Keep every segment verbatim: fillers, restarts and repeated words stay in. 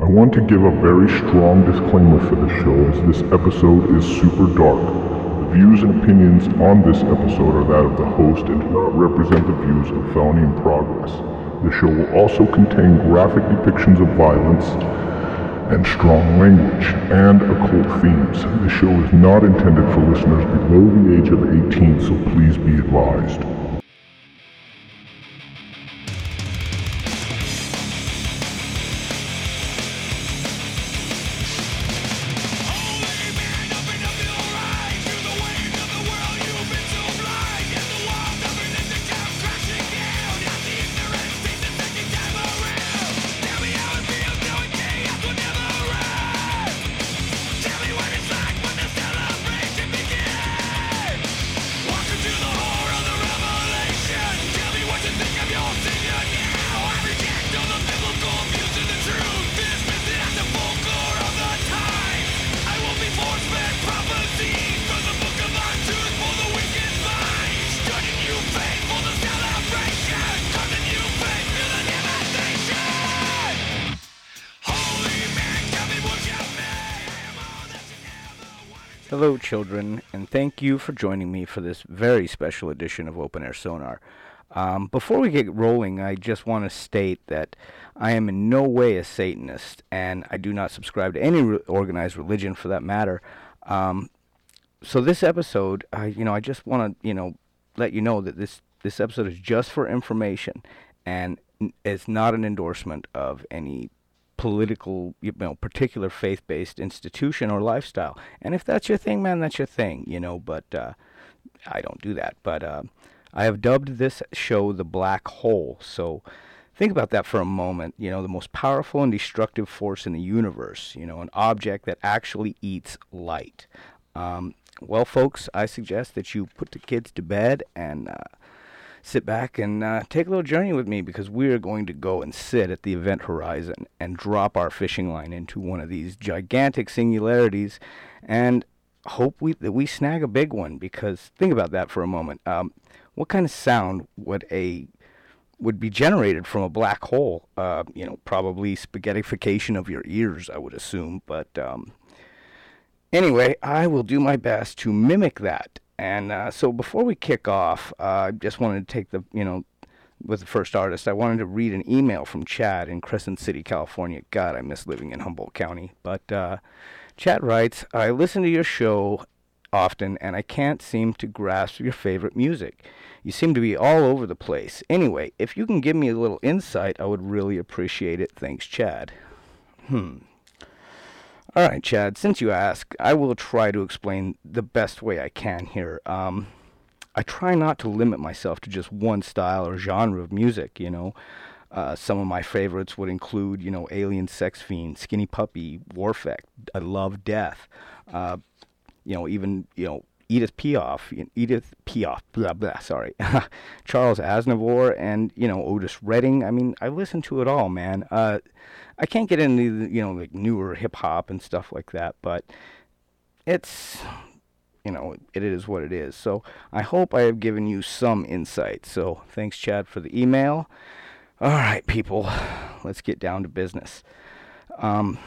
I want to give a very strong disclaimer for this show, as this episode is super dark. The views and opinions on this episode are that of the host and do not represent the views of Felony in Progress. The show will also contain graphic depictions of violence and strong language, and occult themes. This show is not intended for listeners below the age of eighteen, so please be advised. Hello, children, and thank you for joining me for this very special edition of Open Air Sonar. Um, before we get rolling, I just want to state that I am in no way a Satanist, and I do not subscribe to any re- organized religion for that matter. Um, so this episode, I, you know, I just want to, you know, let you know that this, this episode is just for information, and it's not an endorsement of any political, you know, particular faith-based institution or lifestyle. And if that's your thing, man, that's your thing, you know, but uh, I don't do that. But uh, I have dubbed this show The Black Hole. So think about that for a moment, you know, the most powerful and destructive force in the universe, you know, an object that actually eats light. Um, well, folks, I suggest that you put the kids to bed and uh, sit back and uh, take a little journey with me, because we are going to go and sit at the event horizon and drop our fishing line into one of these gigantic singularities and hope we, that we snag a big one. Because think about that for a moment. Um, what kind of sound would a would be generated from a black hole? Uh, you know, probably spaghettification of your ears, I would assume. But um, anyway, I will do my best to mimic that. And uh, so before we kick off, I uh, just wanted to take the, you know, with the first artist, I wanted to read an email from Chad in Crescent City, California. God, I miss living in Humboldt County. But uh, Chad writes, I listen to your show often, and I can't seem to grasp your favorite music. You seem to be all over the place. Anyway, if you can give me a little insight, I would really appreciate it. Thanks, Chad. Hmm. All right, Chad, since you ask, I will try to explain the best way I can here. Um, I try not to limit myself to just one style or genre of music, you know. Uh, some of my favorites would include, you know, Alien Sex Fiend, Skinny Puppy, Warfakt, I Love Death, uh, you know, even, you know, Edith Piaf, Edith Piaf, blah, blah, sorry, Charles Aznavour, and, you know, Otis Redding. I mean, I listen to it all, man. Uh, I can't get into, the, you know, like newer hip-hop and stuff like that, but it's, you know, it is what it is. So I hope I have given you some insight. So thanks, Chad, for the email. All right, people, let's get down to business. Um...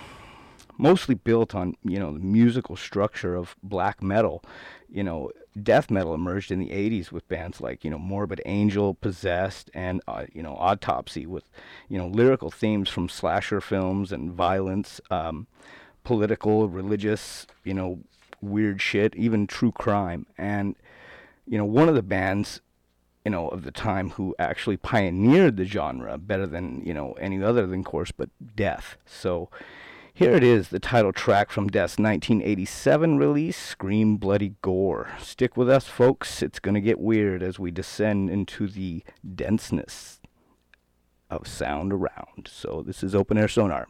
Mostly built on, you know, the musical structure of black metal. You know, death metal emerged in the eighties with bands like, you know, Morbid Angel, Possessed, and, uh, you know, Autopsy, with, you know, lyrical themes from slasher films and violence, um, political, religious, you know, weird shit, even true crime. And, you know, one of the bands, you know, of the time who actually pioneered the genre better than, you know, any other than, of course, but Death. So here it is, the title track from Death's nineteen eighty-seven release, Scream Bloody Gore. Stick with us, folks. It's going to get weird as we descend into the denseness of sound around. So this is Open Air Sonar.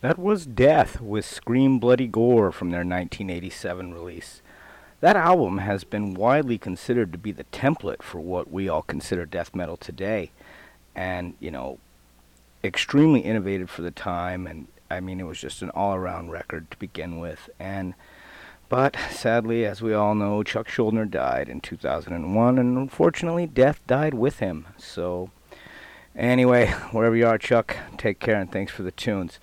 That was Death with Scream Bloody Gore from their nineteen eighty-seven release. That album has been widely considered to be the template for what we all consider death metal today. And, you know, extremely innovative for the time, and I mean, it was just an all-around record to begin with. And but, sadly, as we all know, Chuck Schuldiner died in two thousand one, and unfortunately, Death died with him. So, anyway, wherever you are, Chuck, take care, and thanks for the tunes.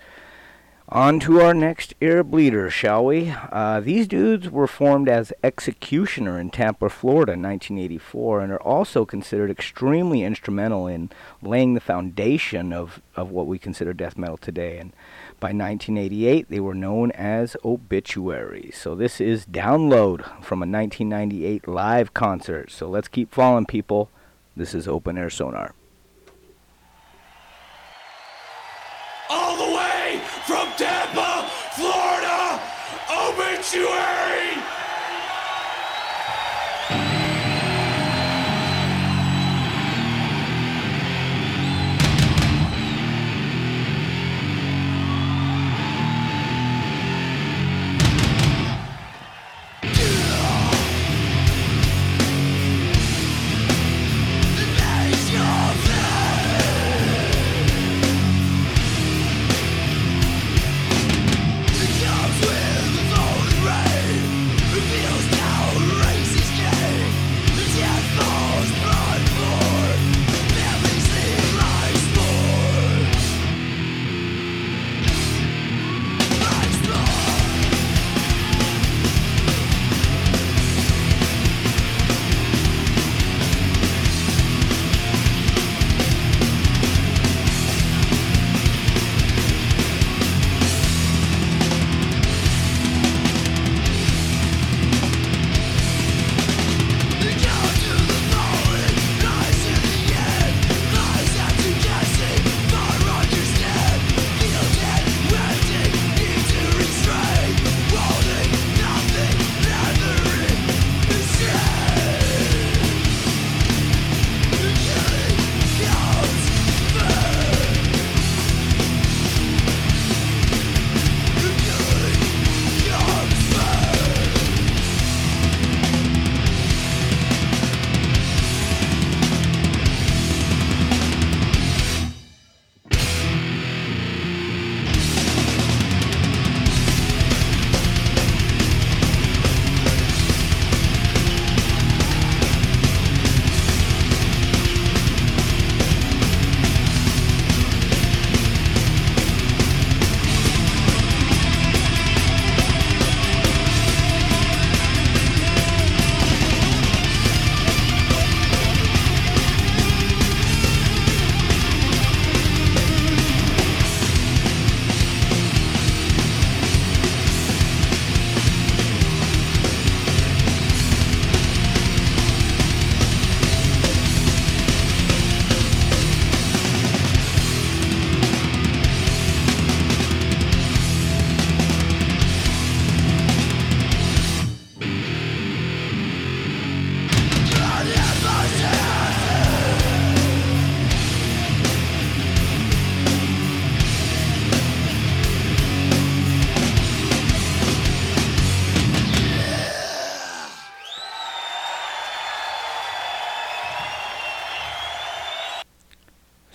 On to our next ear bleeder, shall we? Uh, these dudes were formed as Executioner in Tampa, Florida in nineteen eighty-four, and are also considered extremely instrumental in laying the foundation of, of what we consider death metal today. And by nineteen eighty-eight, they were known as Obituary. So this is Download from a nineteen ninety-eight live concert. So let's keep falling, people. This is Open Air Sonar. All the way from Tampa, Florida, Obituary!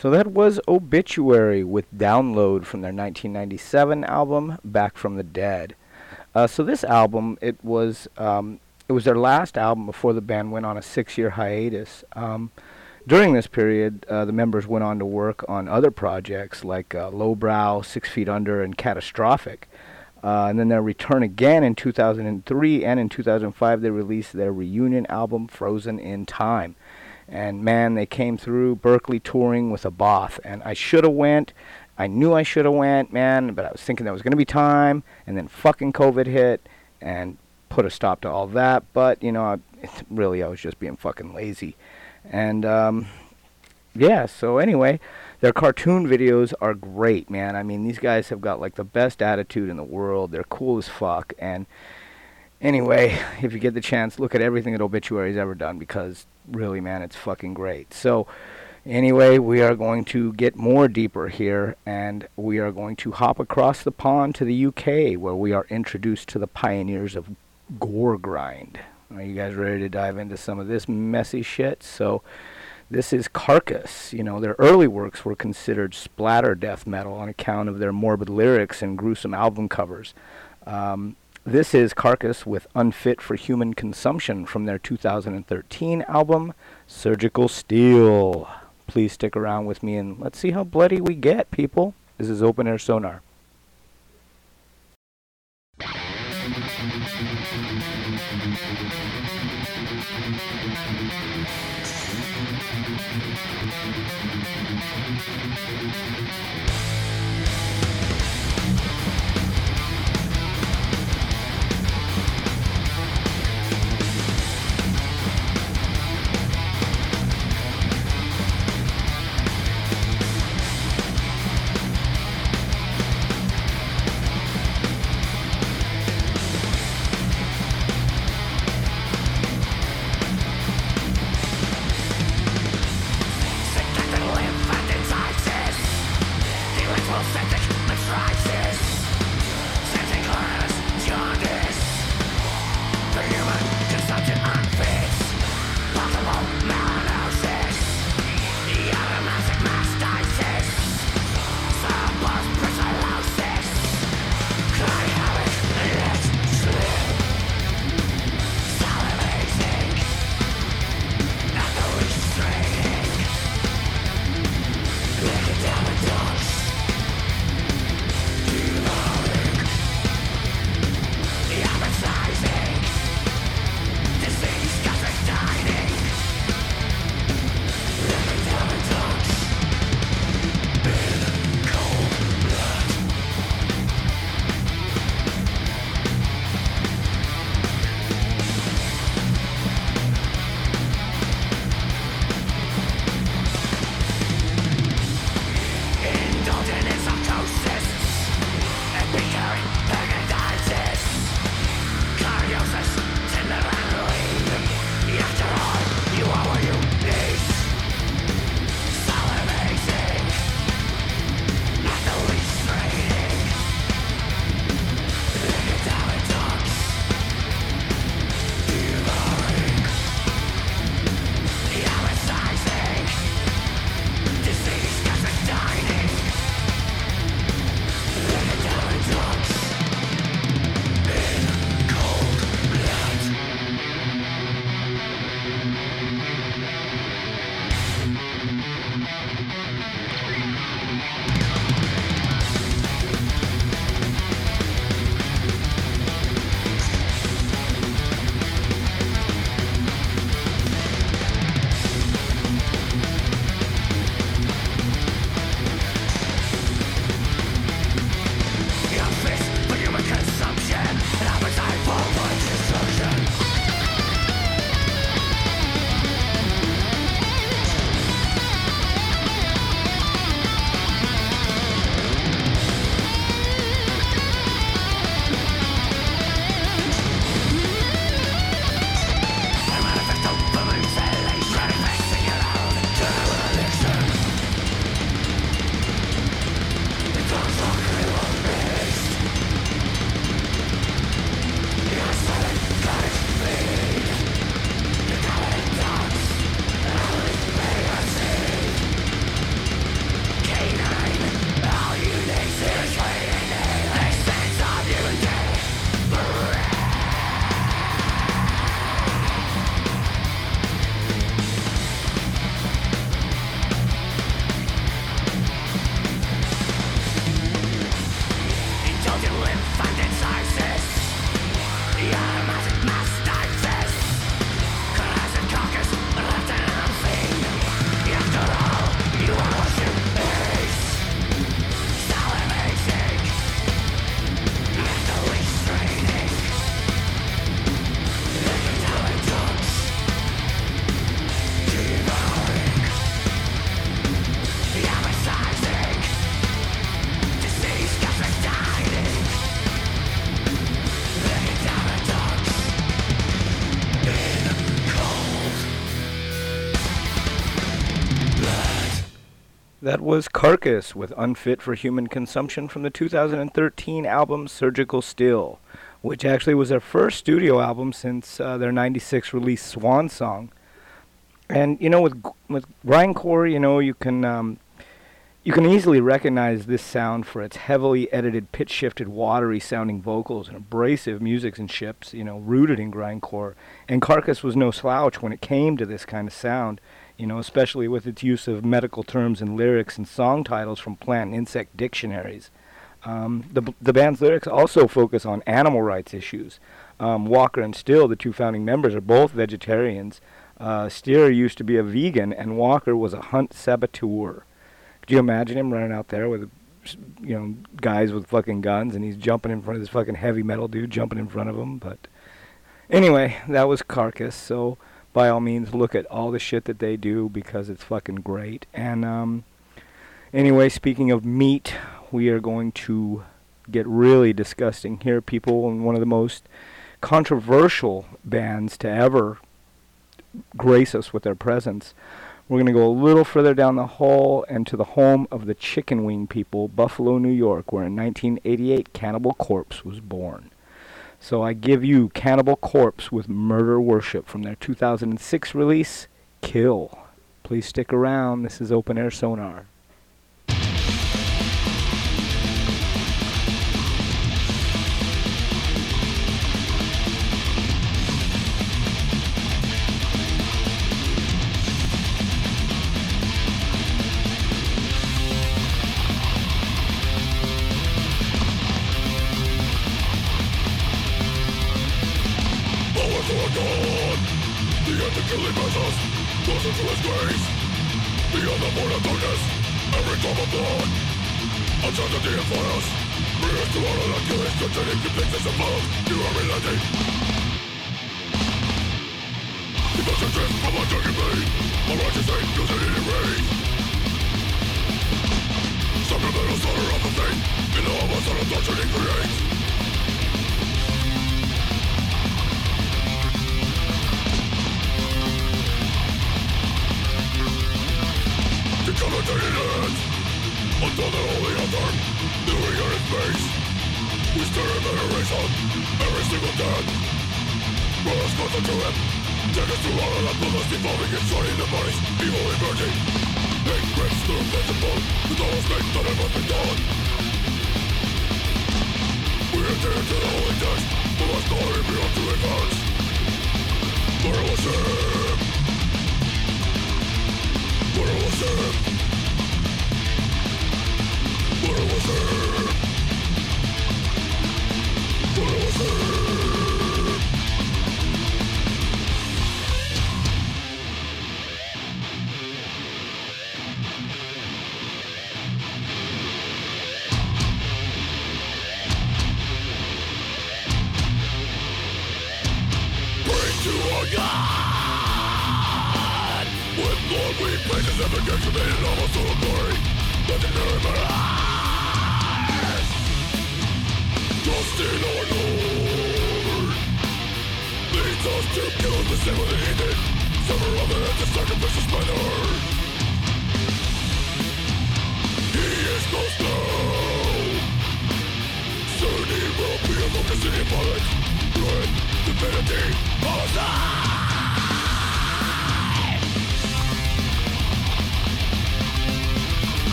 So that was Obituary with Download from their nineteen ninety-seven album, Back from the Dead. Uh, so this album, it was um, it was their last album before the band went on a six-year hiatus. Um, during this period, uh, the members went on to work on other projects like uh, Lowbrow, Six Feet Under, and Catastrophic. Uh, and then their return again in two thousand three, and in two thousand five they released their reunion album, Frozen in Time. And man, they came through Berkeley touring with Abbath, and I should have went. I knew I should have went, man, but I was thinking there was going to be time, and then fucking COVID hit and put a stop to all that. But, you know, I, it's really, I was just being fucking lazy. And, um, yeah, so anyway, their cartoon videos are great, man. I mean, these guys have got, like, the best attitude in the world. They're cool as fuck. And anyway, if you get the chance, look at everything that Obituary's ever done, because really, man, it's fucking great. So Anyway, we are going to get more deeper here, and we are going to hop across the pond to the U K, where we are introduced to the pioneers of gore grind. Are you guys ready to dive into some of this messy shit? So this is Carcass. You know, their early works were considered splatter death metal on account of their morbid lyrics and gruesome album covers. Um, this is Carcass with Unfit for Human Consumption from their two thousand thirteen album, Surgical Steel. Please stick around with me and let's see how bloody we get, people. This is Open Air Sonar. That was Carcass with Unfit for Human Consumption from the two thousand thirteen album Surgical Steel, which actually was their first studio album since uh, their ninety-six release Swan Song. And, you know, with with Grindcore, you know, you can um, you can easily recognize this sound for its heavily edited, pitch-shifted, watery-sounding vocals and abrasive musics and ships, you know, rooted in Grindcore. And Carcass was no slouch when it came to this kind of sound. You know, especially with its use of medical terms and lyrics and song titles from plant and insect dictionaries. Um, the b- the band's lyrics also focus on animal rights issues. Um, Walker and Still, the two founding members, are both vegetarians. Uh, Steer used to be a vegan, and Walker was a hunt saboteur. Could you imagine him running out there with, you know, guys with fucking guns, and he's jumping in front of this fucking heavy metal dude jumping in front of him? But anyway, that was Carcass, so... by all means, look at all the shit that they do because it's fucking great. And um, anyway, speaking of meat, we are going to get really disgusting here, people. And one of the most controversial bands to ever grace us with their presence. We're going to go a little further down the hall and to the home of the chicken wing people, Buffalo, New York, where in nineteen eighty-eight Cannibal Corpse was born. So I give you Cannibal Corpse with Murder Worship from their two thousand six release, Kill. Please stick around. This is Open Air Sonar.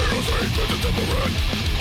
Terror's hate, but the temple ran.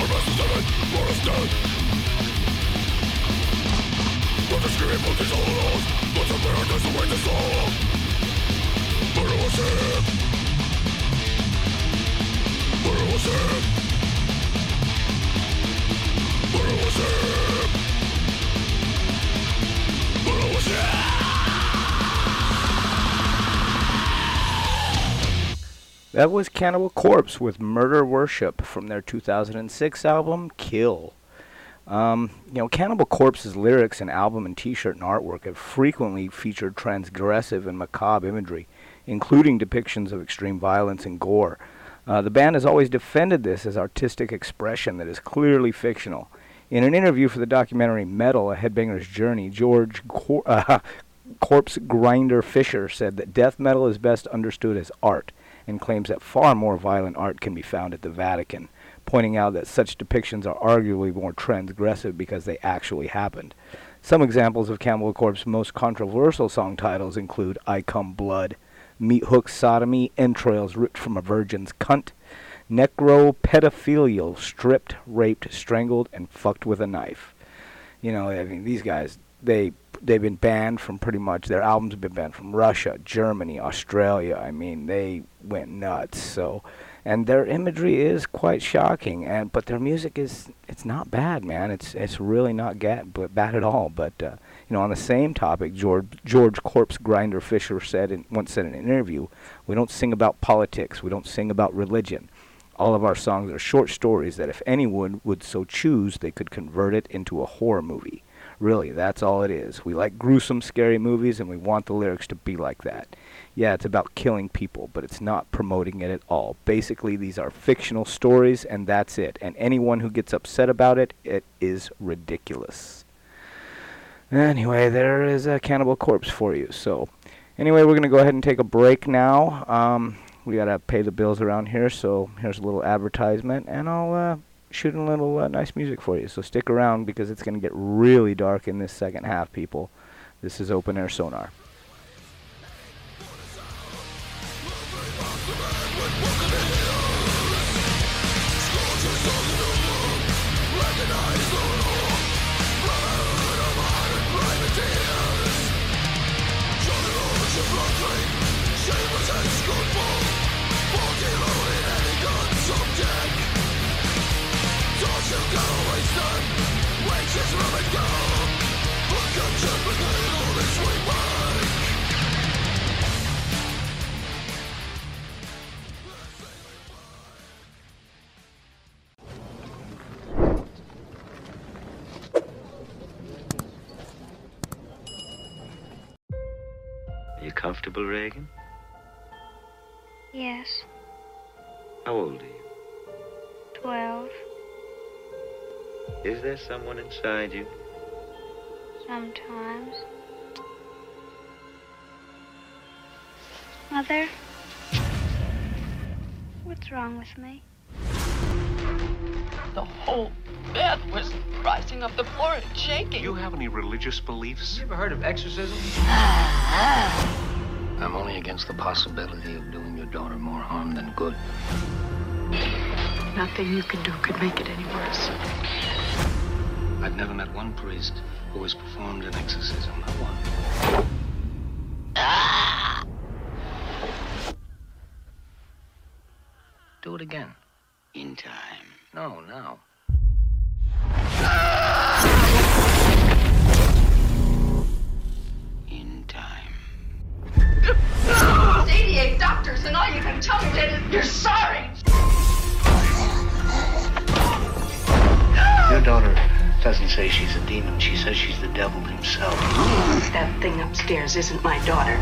That was Cannibal Corpse with Murder Worship from their two thousand six album, Kill. Um, you know, Cannibal Corpse's lyrics and album and t-shirt and artwork have frequently featured transgressive and macabre imagery, including depictions of extreme violence and gore. Uh, the band has always defended this as artistic expression that is clearly fictional. In an interview for the documentary Metal, A Headbanger's Journey, George Cor- uh, Corpsegrinder Fisher said that death metal is best understood as art, and claims that far more violent art can be found at the Vatican, pointing out that such depictions are arguably more transgressive because they actually happened. Some examples of Cannibal Corpse's most controversial song titles include I Come Blood, Meat Hook Sodomy, Entrails Ripped from a Virgin's Cunt, Necropedophilial, Stripped, Raped, Strangled, and Fucked with a Knife. You know, I mean, these guys, they... They've been banned from pretty much, their albums have been banned from Russia, Germany, Australia. I mean, they went nuts. So, and their imagery is quite shocking, and but their music is, it's not bad, man. It's it's really not get, but bad at all. But uh, you know, on the same topic, George George Corpsegrinder Fisher said in, once said in an interview, "We don't sing about politics. We don't sing about religion. All of our songs are short stories that if anyone would so choose, they could convert it into a horror movie. Really, that's all it is. We like gruesome, scary movies, and we want the lyrics to be like that. Yeah, it's about killing people, but it's not promoting it at all. Basically, these are fictional stories, and that's it. And anyone who gets upset about it, it is ridiculous." Anyway, there is a Cannibal Corpse for you. So, anyway, we're going to go ahead and take a break now. Um, we got to pay the bills around here, so here's a little advertisement, and I'll... Uh, shooting a little uh, nice music for you, so stick around because it's going to get really dark in this second half, people. This is Open Air Sonar. Are you comfortable, Reagan? Yes. How old are you? Twelve. Is there someone inside you? Sometimes. Mother? What's wrong with me? The whole bed was rising up the floor and shaking. Do you have any religious beliefs? You ever heard of exorcism? I'm only against the possibility of doing your daughter more harm than good. Nothing you can do could make it any worse. I've never met one priest who has performed an exorcism. Not one. Ah! Do it again. In time. No, now. Ah! In time. There's eighty-eight doctors, and all you can tell me then is you're sorry. Your daughter doesn't say she's a demon. She says she's the devil himself. That thing upstairs isn't my daughter.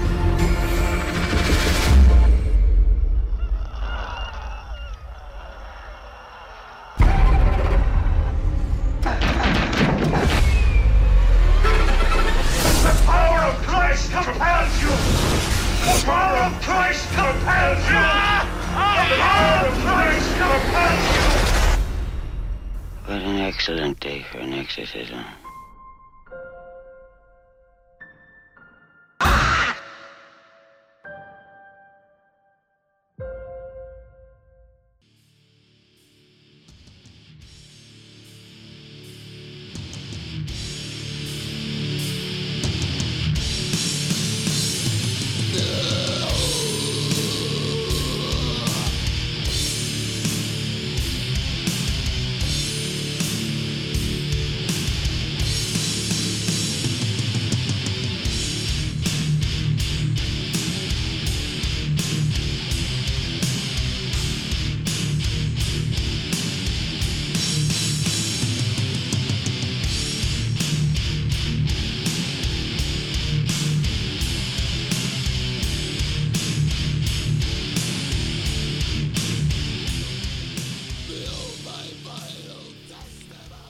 The power of Christ compels you! The power of Christ compels you! The power of Christ compels you! What an excellent day for an exorcism.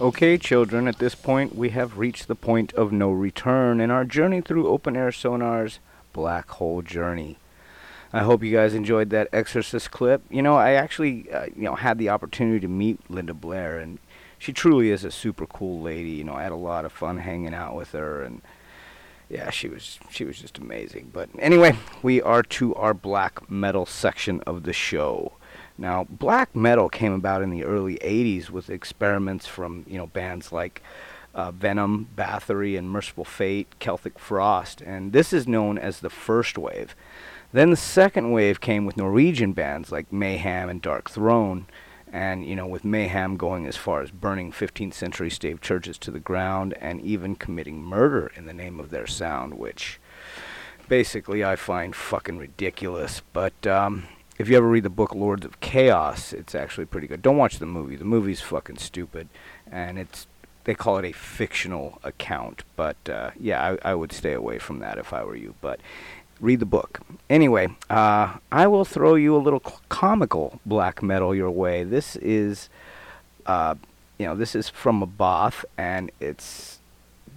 Okay, children, at this point we have reached the point of no return in our journey through Open Air Sonar's Black Hole Journey. I hope you guys enjoyed that Exorcist clip. You know, I actually, uh, you know, had the opportunity to meet Linda Blair, and she truly is a super cool lady. You know, I had a lot of fun hanging out with her, and yeah, she was she was just amazing. But anyway, we are to our black metal section of the show. Now, black metal came about in the early eighties with experiments from, you know, bands like Uh, Venom, Bathory, and Merciful Fate, Celtic Frost, and this is known as the first wave. Then the second wave came with Norwegian bands like Mayhem and Dark Throne, and, you know, with Mayhem going as far as burning fifteenth century stave churches to the ground and even committing murder in the name of their sound, which basically I find fucking ridiculous. But um, if you ever read the book Lords of Chaos, it's actually pretty good. Don't watch the movie. The movie's fucking stupid, and it's they call it a fictional account, but uh, yeah, I, I would stay away from that if I were you, but read the book. Anyway, uh, I will throw you a little comical black metal your way. This is, uh, you know, this is from Abbath, and it's,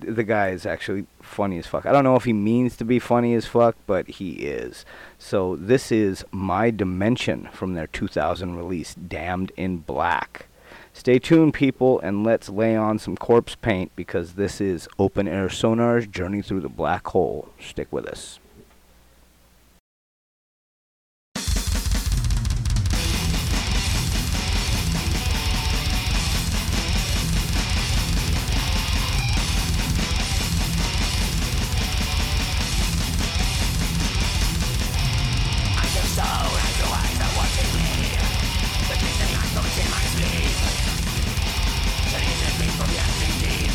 the guy is actually funny as fuck. I don't know if he means to be funny as fuck, but he is. So this is My Dimension from their two thousand release, Damned in Black. Stay tuned, people, and let's lay on some corpse paint, because this is Open Air Sonar's Journey Through the Black Hole. Stick with us. Deep.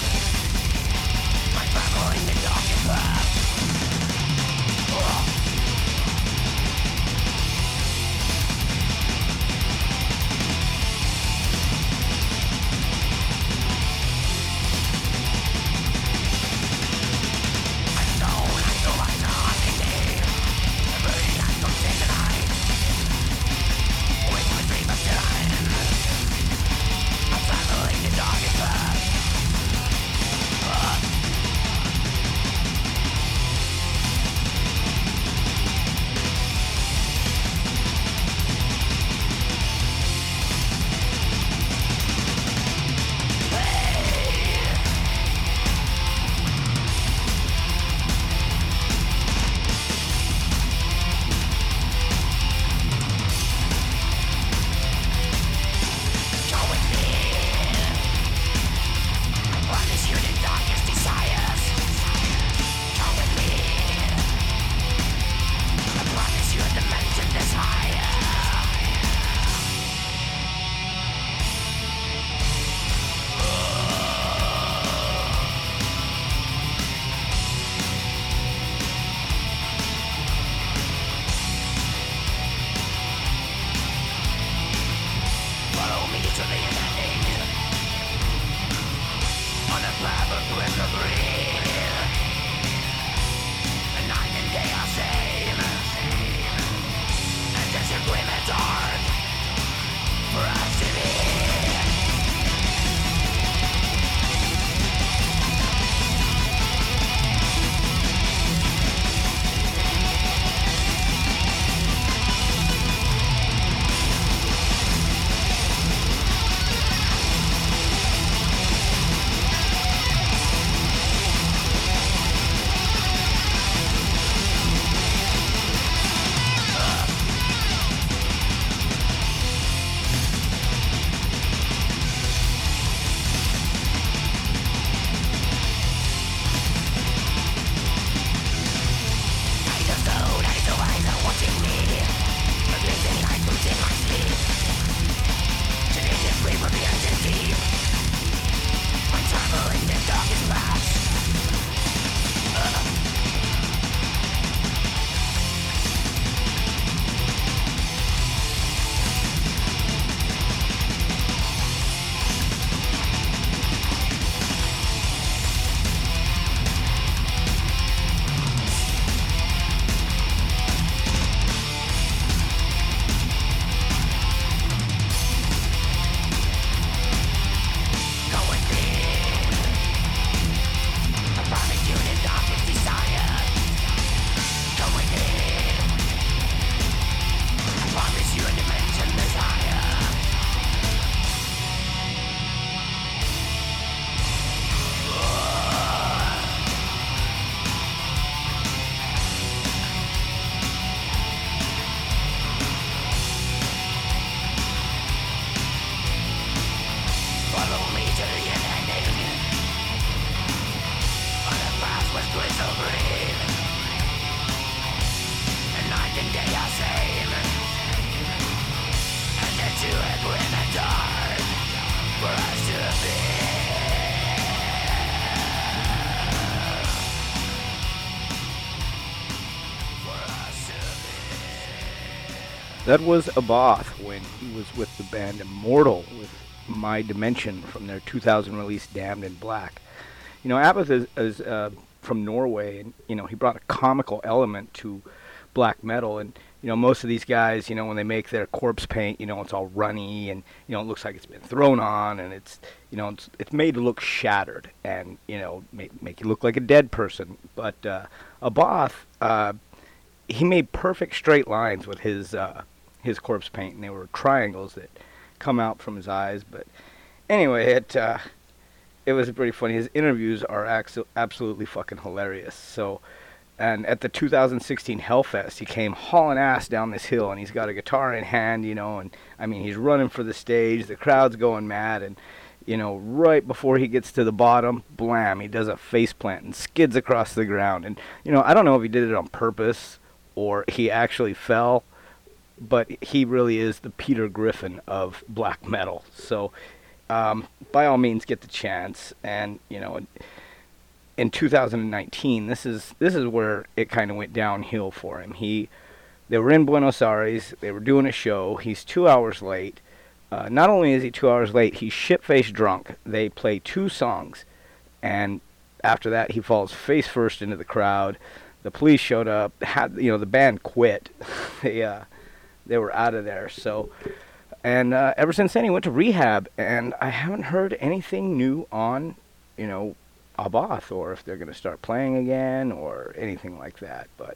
My travel in the dark is rough. was good to breathe, and I think they are same, and they do it with the dark for us to be. For us to be. That was Abbath when he was with the band Immortal with My Dimension from their two thousand release Damned in Black. You know, Abbath is, is uh, from Norway, and, you know, he brought a comical element to black metal. And, you know, most of these guys, you know, when they make their corpse paint, you know, it's all runny and, you know, it looks like it's been thrown on and it's, you know, it's, it's made to look shattered and, you know, make, make you look like a dead person. But uh, Abbath, uh, he made perfect straight lines with his, uh, his corpse paint, and they were triangles that come out from his eyes. But anyway, it uh, it was pretty funny. His interviews are axo- absolutely fucking hilarious. So, and at the two thousand sixteen Hellfest, he came hauling ass down this hill, and he's got a guitar in hand, you know, and I mean, he's running for the stage, the crowd's going mad, and you know, right before he gets to the bottom, blam, he does a face plant and skids across the ground. And you know, I don't know if he did it on purpose or he actually fell, but he really is the Peter Griffin of black metal. So um, by all means, get the chance. And, you know, in, in two thousand nineteen, this is this is where it kind of went downhill for him. He, they were in Buenos Aires. They were doing a show. He's two hours late. Uh, not only is he two hours late, he's shit-faced drunk. They play two songs. And after that, he falls face first into the crowd. The police showed up. Had, you know, the band quit. they, uh... They were out of there. So, and uh, ever since then, he went to rehab, and I haven't heard anything new on, you know, Abbath, or if they're going to start playing again or anything like that. But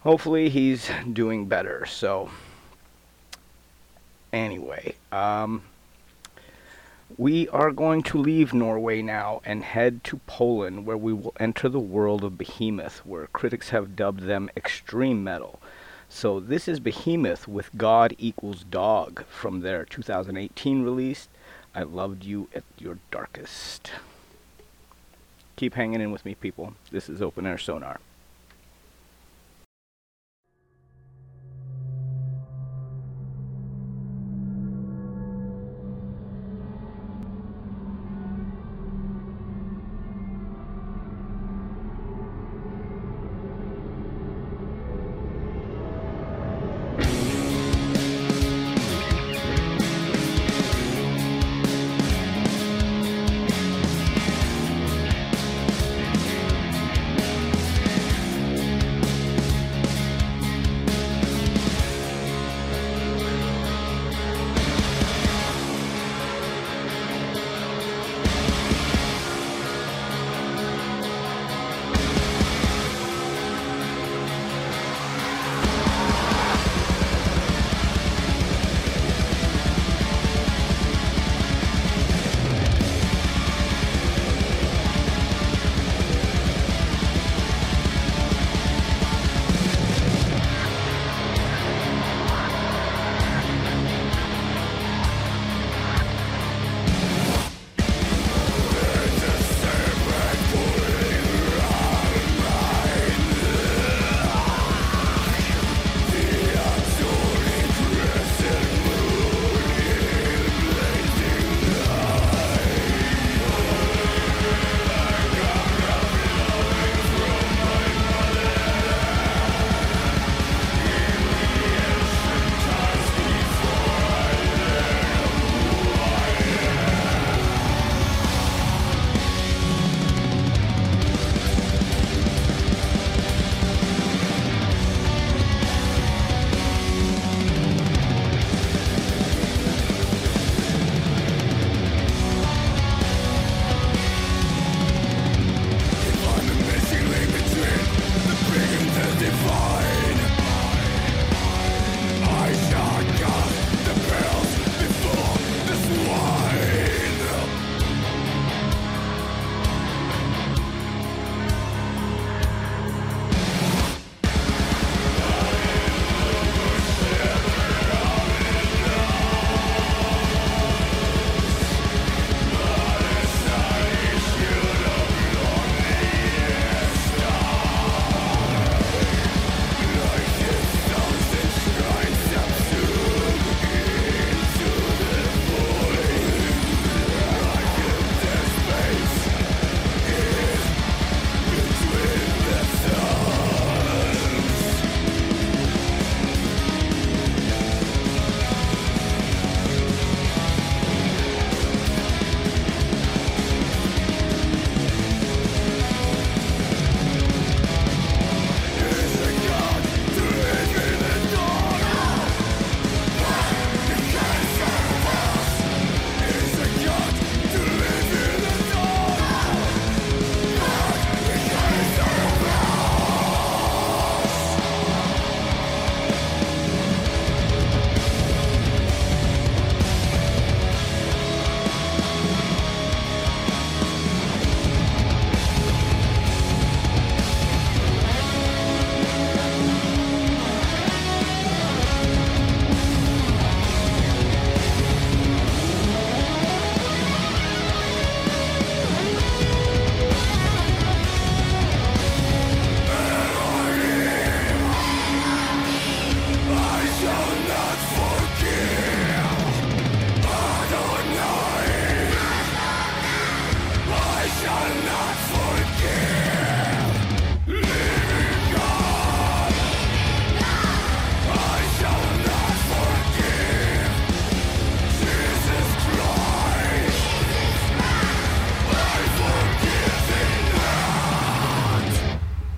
hopefully he's doing better. So, anyway, um, we are going to leave Norway now and head to Poland, where we will enter the world of Behemoth, where critics have dubbed them extreme metal. So this is Behemoth with God Equals Dog from their two thousand eighteen release, I Loved You at Your Darkest. Keep hanging in with me, people. This is Open Air Sonar.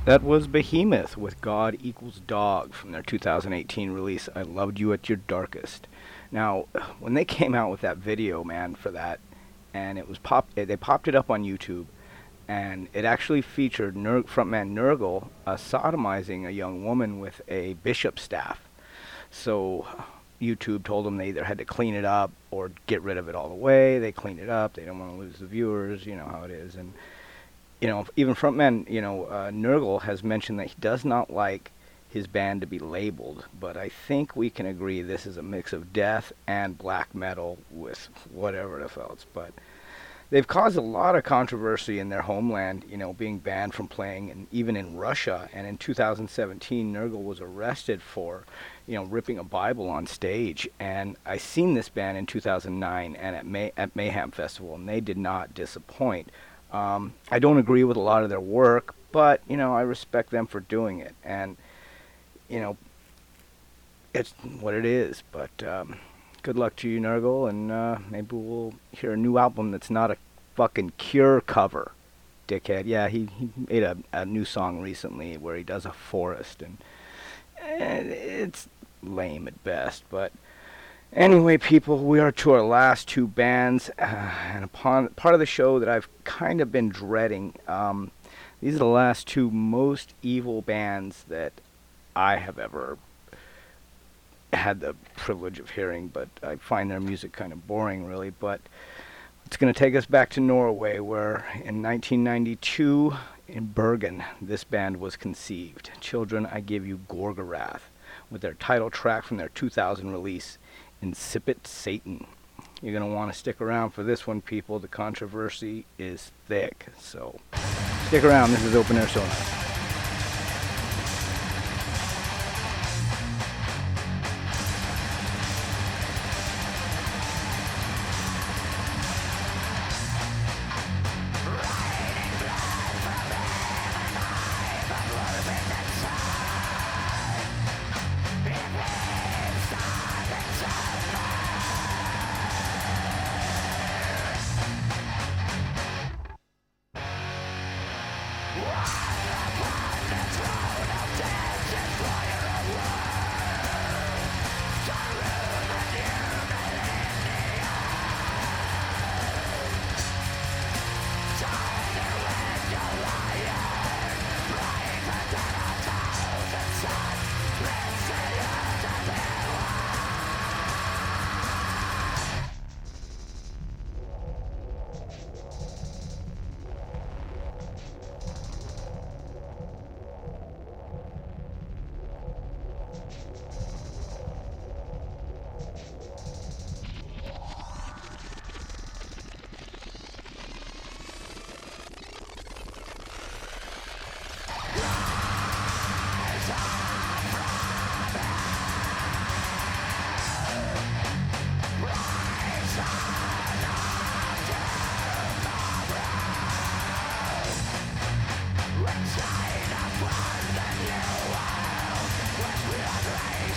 That was Behemoth with God Equals Dog from their two thousand eighteen release, I Loved You at Your Darkest. Now, when they came out with that video, man, for that, and it was pop, they popped it up on YouTube, and it actually featured Ner- frontman Nergal uh, sodomizing a young woman with a bishop staff. So YouTube told them they either had to clean it up or get rid of it all the way. They cleaned it up. They didn't want to lose the viewers. You know how it is. And, you know, even frontman, you know, uh, Nergal has mentioned that he does not like his band to be labeled. But I think we can agree this is a mix of death and black metal with whatever else. But they've caused a lot of controversy in their homeland, you know, being banned from playing, and even in Russia. And in two thousand seventeen, Nergal was arrested for, you know, ripping a Bible on stage. And I seen this band in two thousand nine and at May- at Mayhem Festival, and they did not disappoint. Um, I don't agree with a lot of their work, but, you know, I respect them for doing it. And, you know, it's what it is, but... Um, good luck to you, Nergal, and uh, maybe we'll hear a new album that's not a fucking Cure cover, dickhead. Yeah, he, he made a, a new song recently where he does a forest, and, and it's lame at best. But anyway, people, we are to our last two bands, uh, and upon part of the show that I've kind of been dreading. Um, these are the last two most evil bands that I have ever had the privilege of hearing, but I find their music kind of boring, really. But it's going to take us back to Norway, where in nineteen ninety-two in Bergen this band was conceived. Children, I give you Gorgoroth with their title track from their two thousand release, Insipid Satan. You're going to want to stick around for this one, people. The controversy is thick, so stick around. This is Open Air Sonar. Right.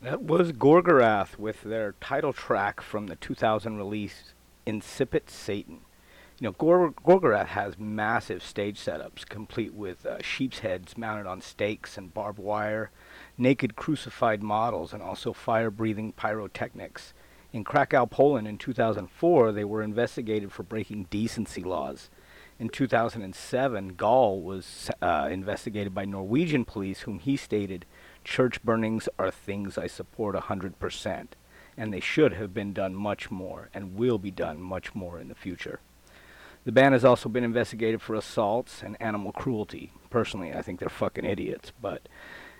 That was Gorgoroth with their title track from the two thousand release, Insipid Satan. You know, Gor- Gorgoroth has massive stage setups, complete with uh, sheep's heads mounted on stakes and barbed wire, naked crucified models, and also fire-breathing pyrotechnics. In Krakow, Poland in two thousand four, they were investigated for breaking decency laws. In two thousand seven, Gaul was uh, investigated by Norwegian police, whom he stated, "Church burnings are things I support one hundred percent, and they should have been done much more and will be done much more in the future." The band has also been investigated for assaults and animal cruelty. Personally, I think they're fucking idiots, but...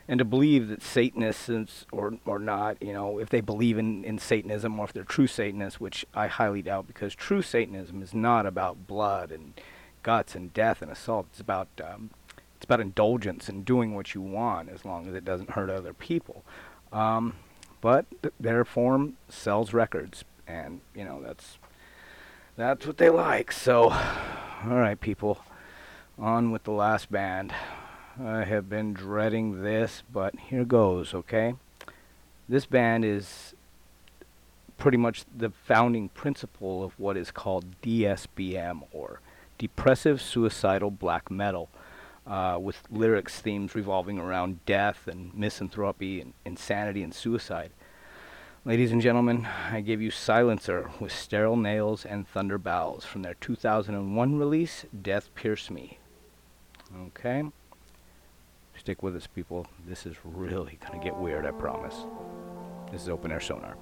And to believe that Satanists, or or not, you know, if they believe in, in Satanism or if they're true Satanists, which I highly doubt, because true Satanism is not about blood and guts and death and assault. It's about um, it's about indulgence and doing what you want as long as it doesn't hurt other people. Um, but th- their form sells records, and, you know, that's... That's what they like. So, all right, people, on with the last band. I have been dreading this, but here goes, okay? This band is pretty much the founding principle of what is called D S B M, or Depressive Suicidal Black Metal, uh, with lyrics, themes revolving around death and misanthropy and insanity and suicide. Ladies and gentlemen, I give you Silencer with Sterile Nails and Thunder Bowels from their two thousand one release, Death Pierce Me. Okay? Stick with us, people. This is really going to get weird, I promise. This is Open Air Sonar.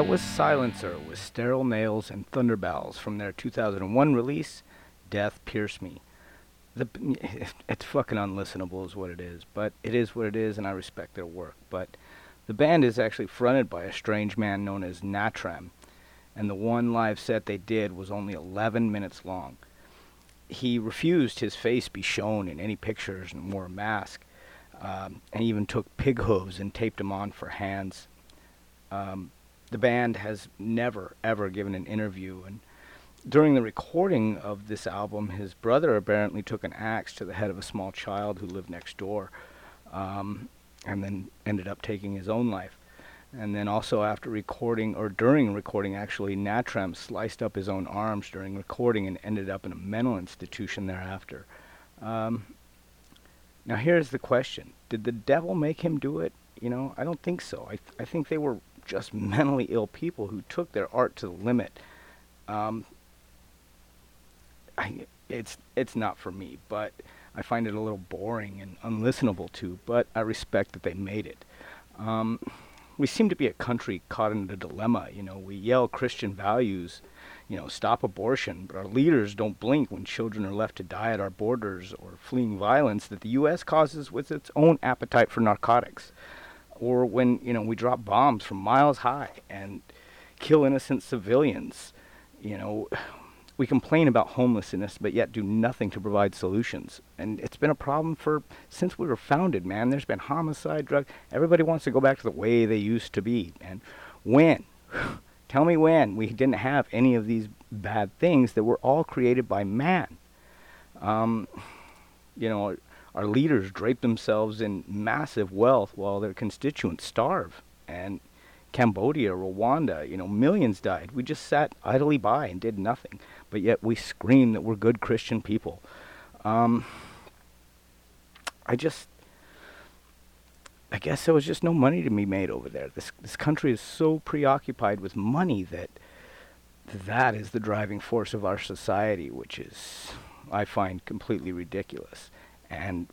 That was Silencer with Sterile Nails and Thunderbowls from their two thousand one release, Death Pierce Me. The, it's fucking unlistenable is what it is, but it is what it is, and I respect their work. But the band is actually fronted by a strange man known as Natram, and the one live set they did was only eleven minutes long. He refused his face be shown in any pictures and wore a mask, um, and even took pig hooves and taped them on for hands. Um, the band has never, ever given an interview, and during the recording of this album, his brother apparently took an axe to the head of a small child who lived next door, um, and then ended up taking his own life. And then also after recording, or during recording actually, Natram sliced up his own arms during recording and ended up in a mental institution thereafter. Um, now here's the question. Did the devil make him do it? You know, I don't think so. I, th- I think they were just mentally ill people who took their art to the limit. Um... I, it's it's not for me, but I find it a little boring and unlistenable too, but I respect that they made it. Um, we seem to be a country caught in a dilemma, you know. We yell Christian values, you know, stop abortion, but our leaders don't blink when children are left to die at our borders or fleeing violence that the U S causes with its own appetite for narcotics. Or when, you know, we drop bombs from miles high and kill innocent civilians, you know. We complain about homelessness, but yet do nothing to provide solutions. And it's been a problem for since we were founded, man. There's been homicide, drug. Everybody wants to go back to the way they used to be. And when? Tell me when. We didn't have any of these bad things that were all created by man. Um, you know, our, our leaders drape themselves in massive wealth while their constituents starve. And Cambodia, Rwanda, you know, millions died. We just sat idly by and did nothing. But yet we scream that we're good Christian people. Um, I just, I guess there was just no money to be made over there. This this country is so preoccupied with money that that is the driving force of our society, which is, I find, completely ridiculous. And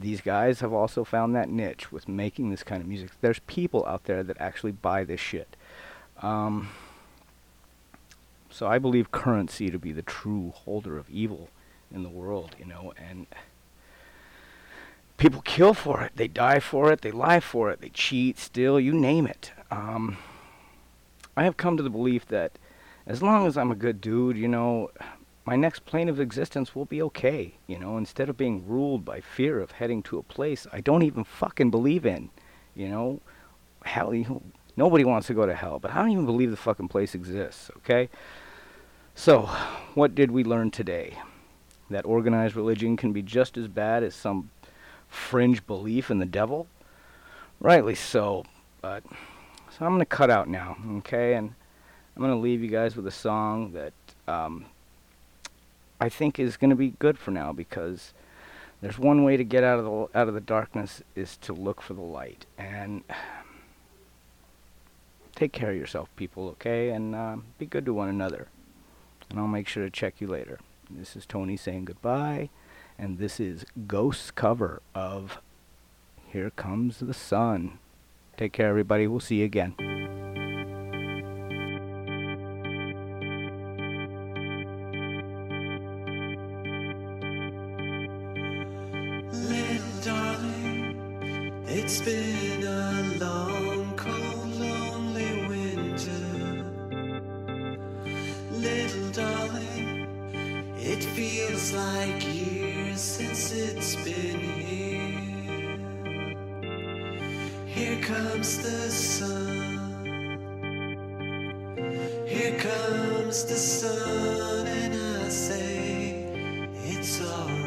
these guys have also found that niche with making this kind of music. There's people out there that actually buy this shit. Um, so I believe currency to be the true holder of evil in the world, you know, and people kill for it. They die for it. They lie for it. They cheat, steal, you name it. Um, I have come to the belief that as long as I'm a good dude, you know, my next plane of existence will be okay, you know, instead of being ruled by fear of heading to a place I don't even fucking believe in, you know. Hell, you know, nobody wants to go to hell, but I don't even believe the fucking place exists, okay? So, what did we learn today? That organized religion can be just as bad as some fringe belief in the devil? Rightly so, but, so I'm going to cut out now, okay? And I'm going to leave you guys with a song that, um... I think is going to be good for now, because there's one way to get out of the out of the darkness is to look for the light. And take care of yourself, people, okay? And uh, be good to one another. And I'll make sure to check you later. This is Tony saying goodbye, and this is Ghost's cover of Here Comes the Sun. Take care, everybody. We'll see you again. It's been a long, cold, lonely winter. Little darling, it feels like years since it's been here. Here comes the sun. Here comes the sun, and I say, it's all right.